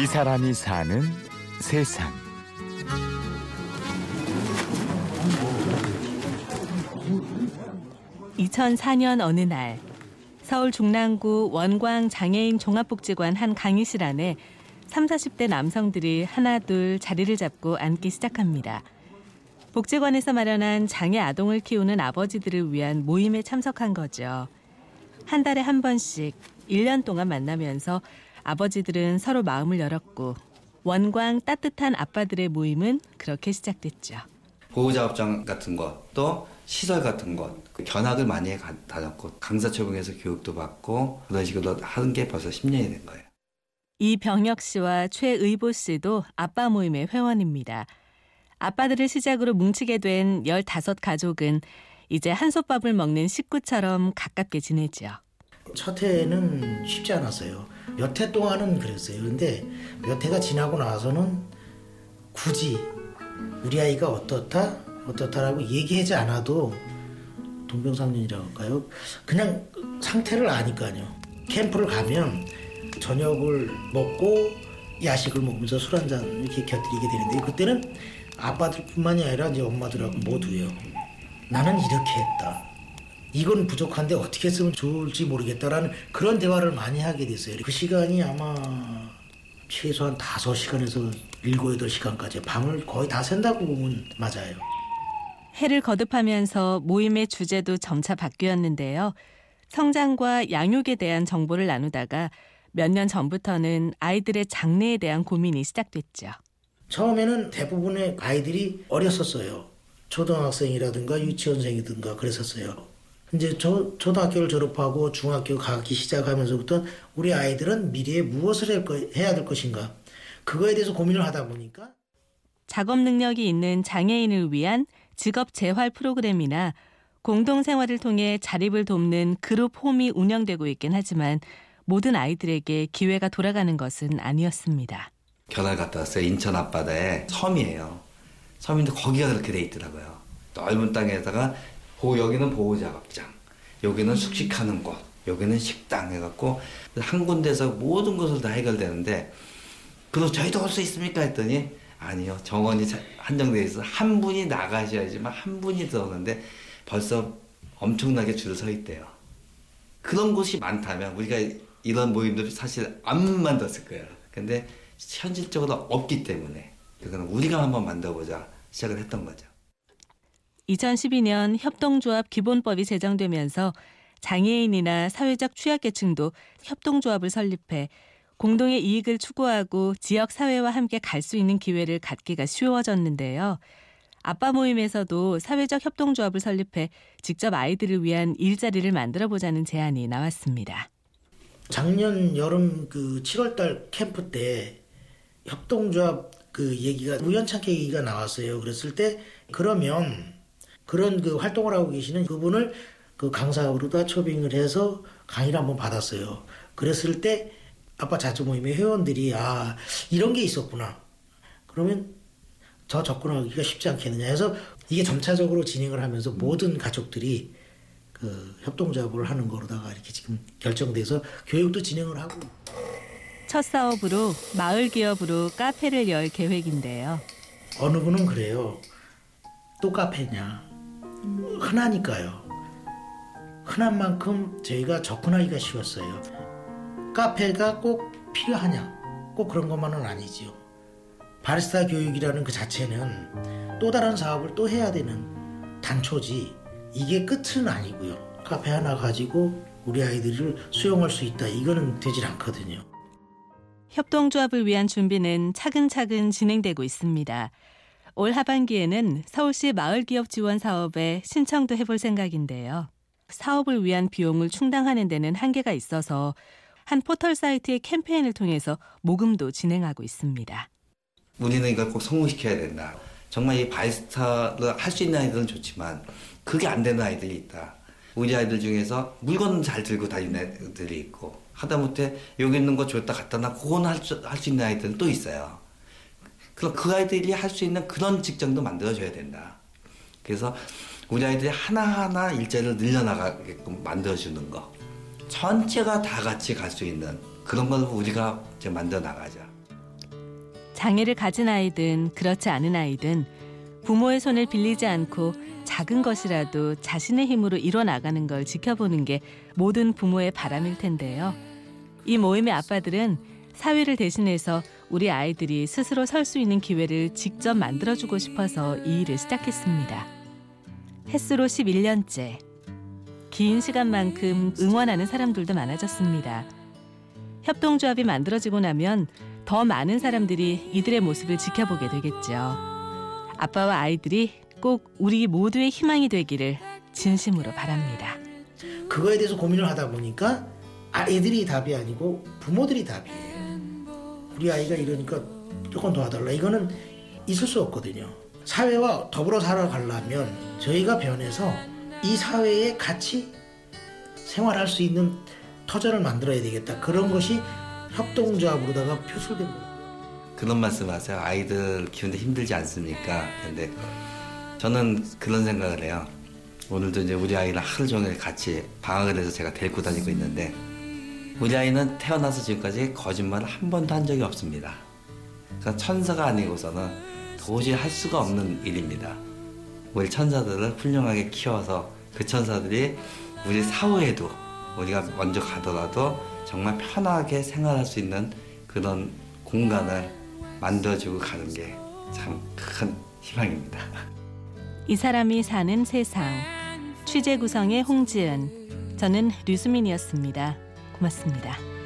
이 사람이 사는 세상. (2004년) 어느 날 서울 중랑구 원광장애인종합복지관 한 강의실 안에 30, 40대 남성들이 하나 둘 자리를 잡고 앉기 시작합니다. 복지관에서 마련한 장애 아동을 키우는 아버지들을 위한 모임에 참석한 거죠. 한 달에 한 번씩 1년 동안 만나면서 아버지들은 서로 마음을 열었고 원광 따뜻한 아빠들의 모임은 그렇게 시작됐죠. 보호작업장 같은 것, 또 시설 같은 것, 견학을 많이 다녔고 강사 초빙해서 교육도 받고 그런 식으로 하는 게 벌써 10년이 된 거예요. 이병혁 씨와 최의보 씨도 아빠 모임의 회원입니다. 아빠들을 시작으로 뭉치게 된 15가족은 이제 한솥밥을 먹는 식구처럼 가깝게 지내죠. 첫 해에는 쉽지 않았어요. 몇 해 동안은 그랬어요. 그런데 몇 해가 지나고 나서는 굳이 우리 아이가 어떻다라고 얘기하지 않아도 동병상련이라고 할까요? 그냥 상태를 아니까요. 캠프를 가면 저녁을 먹고 야식을 먹으면서 술 한잔 이렇게 곁들이게 되는데 그때는 아빠들뿐만이 아니라 이제 엄마들하고 모두요. 나는 이렇게 했다. 이건 부족한데 어떻게 했으면 좋을지 모르겠다라는 그런 대화를 많이 하게 됐어요. 그 시간이 아마 최소한 5시간에서 7, 8시간까지 밤을 거의 다 샌다고 보면 맞아요. 해를 거듭하면서 모임의 주제도 점차 바뀌었는데요. 성장과 양육에 대한 정보를 나누다가 몇 년 전부터는 아이들의 장래에 대한 고민이 시작됐죠. 처음에는 대부분의 아이들이 어렸었어요. 초등학생이라든가 유치원생이든가 그랬었어요. 이제 초등학교를 졸업하고 중학교 가기 시작하면서부터 우리 아이들은 미래에 무엇을 해야 될 것인가. 그거에 대해서 고민을 하다 보니까. 작업 능력이 있는 장애인을 위한 직업 재활 프로그램이나 공동생활을 통해 자립을 돕는 그룹 홈이 운영되고 있긴 하지만 모든 아이들에게 기회가 돌아가는 것은 아니었습니다. 견학 갔다 왔어요. 인천 앞바다에 섬이에요. 섬인데 거기가 그렇게 돼 있더라고요. 넓은 땅에다가 여기는 보호작업장, 여기는 숙식하는 곳, 여기는 식당 해갖고 한 군데서 모든 것을 다 해결되는데 그럼 저희도 올 수 있습니까? 했더니 아니요. 정원이 한정돼 있어서 한 분이 나가셔야지만 한 분이 들어오는데 벌써 엄청나게 줄을 서 있대요. 그런 곳이 많다면 우리가 이런 모임도 사실 안 만들었을 거예요. 근데 현실적으로 없기 때문에 그건 우리가 한번 만들어보자 시작을 했던 거죠. 2012년 협동조합 기본법이 제정되면서 장애인이나 사회적 취약계층도 협동조합을 설립해 공동의 이익을 추구하고 지역사회와 함께 갈 수 있는 기회를 갖기가 쉬워졌는데요. 아빠 모임에서도 사회적 협동조합을 설립해 직접 아이들을 위한 일자리를 만들어보자는 제안이 나왔습니다. 작년 여름 7월달 캠프 때 협동조합 얘기가 우연찮게 얘기가 나왔어요. 그랬을 때 그러면 그런 활동을 하고 계시는 그분을 강사로 다 초빙을 해서 강의를 한번 받았어요. 그랬을 때 아빠 자주 모임의 회원들이 아 이런 게 있었구나. 그러면 저 접근하기가 쉽지 않겠느냐 해서 이게 점차적으로 진행을 하면서 모든 가족들이 협동작업을 하는 거로다가 이렇게 지금 결정돼서 교육도 진행을 하고. 첫 사업으로 마을 기업으로 카페를 열 계획인데요. 어느 분은 그래요. 또 카페냐. 흔하니까요. 흔한 만큼 저희가 접근하기가 쉬웠어요. 카페가 꼭 필요하냐. 꼭 그런 것만은 아니지요. 바리스타 교육이라는 그 자체는 또 다른 사업을 또 해야 되는 단초지 이게 끝은 아니고요. 카페 하나 가지고 우리 아이들을 수용할 수 있다. 이거는 되질 않거든요. 협동조합을 위한 준비는 차근차근 진행되고 있습니다. 올 하반기에는 서울시 마을기업 지원 사업에 신청도 해볼 생각인데요. 사업을 위한 비용을 충당하는 데는 한계가 있어서 한 포털 사이트의 캠페인을 통해서 모금도 진행하고 있습니다. 우리는 이걸 꼭 성공시켜야 된다. 정말 이 바리스타를 할 수 있는 아이들은 좋지만 그게 안 되는 아이들이 있다. 우리 아이들 중에서 물건 잘 들고 다니는 애들이 있고 하다못해 여기 있는 거 줬다 갖다 놔 그건 할 수 있는 아이들은 또 있어요. 그럼 그 아이들이 할 수 있는 그런 직장도 만들어줘야 된다. 그래서 우리 아이들이 하나하나 일자리를 늘려나가게끔 만들어주는 거. 전체가 다 같이 갈 수 있는 그런 걸 우리가 이제 만들어 나가자. 장애를 가진 아이든 그렇지 않은 아이든 부모의 손을 빌리지 않고 작은 것이라도 자신의 힘으로 이뤄나가는 걸 지켜보는 게 모든 부모의 바람일 텐데요. 이 모임의 아빠들은 사회를 대신해서 우리 아이들이 스스로 설 수 있는 기회를 직접 만들어주고 싶어서 이 일을 시작했습니다. 햇수로 11년째. 긴 시간만큼 응원하는 사람들도 많아졌습니다. 협동조합이 만들어지고 나면 더 많은 사람들이 이들의 모습을 지켜보게 되겠죠. 아빠와 아이들이 꼭 우리 모두의 희망이 되기를 진심으로 바랍니다. 그거에 대해서 고민을 하다 보니까 아이들이 답이 아니고 부모들이 답이에요. 우리 아이가 이러니까 조금 도와달라. 이거는 있을 수 없거든요. 사회와 더불어 살아가려면 저희가 변해서 이 사회에 같이 생활할 수 있는 터전을 만들어야 되겠다. 그런 것이 협동조합으로다가 표출된 거예요. 그런 말씀하세요. 아이들 키우는데 힘들지 않습니까? 근데 저는 그런 생각을 해요. 오늘도 이제 우리 아이랑 하루 종일 같이 방학을 해서 제가 데리고 다니고 있는데 우리 아이는 태어나서 지금까지 거짓말을 한 번도 한 적이 없습니다. 그러니까 천사가 아니고서는 도저히 할 수가 없는 일입니다. 우리 천사들을 훌륭하게 키워서 그 천사들이 우리 사후에도 우리가 먼저 가더라도 정말 편하게 생활할 수 있는 그런 공간을 만들어주고 가는 게 참 큰 희망입니다. 이 사람이 사는 세상. 취재 구성의 홍지은, 저는 류수민이었습니다. 고맙습니다.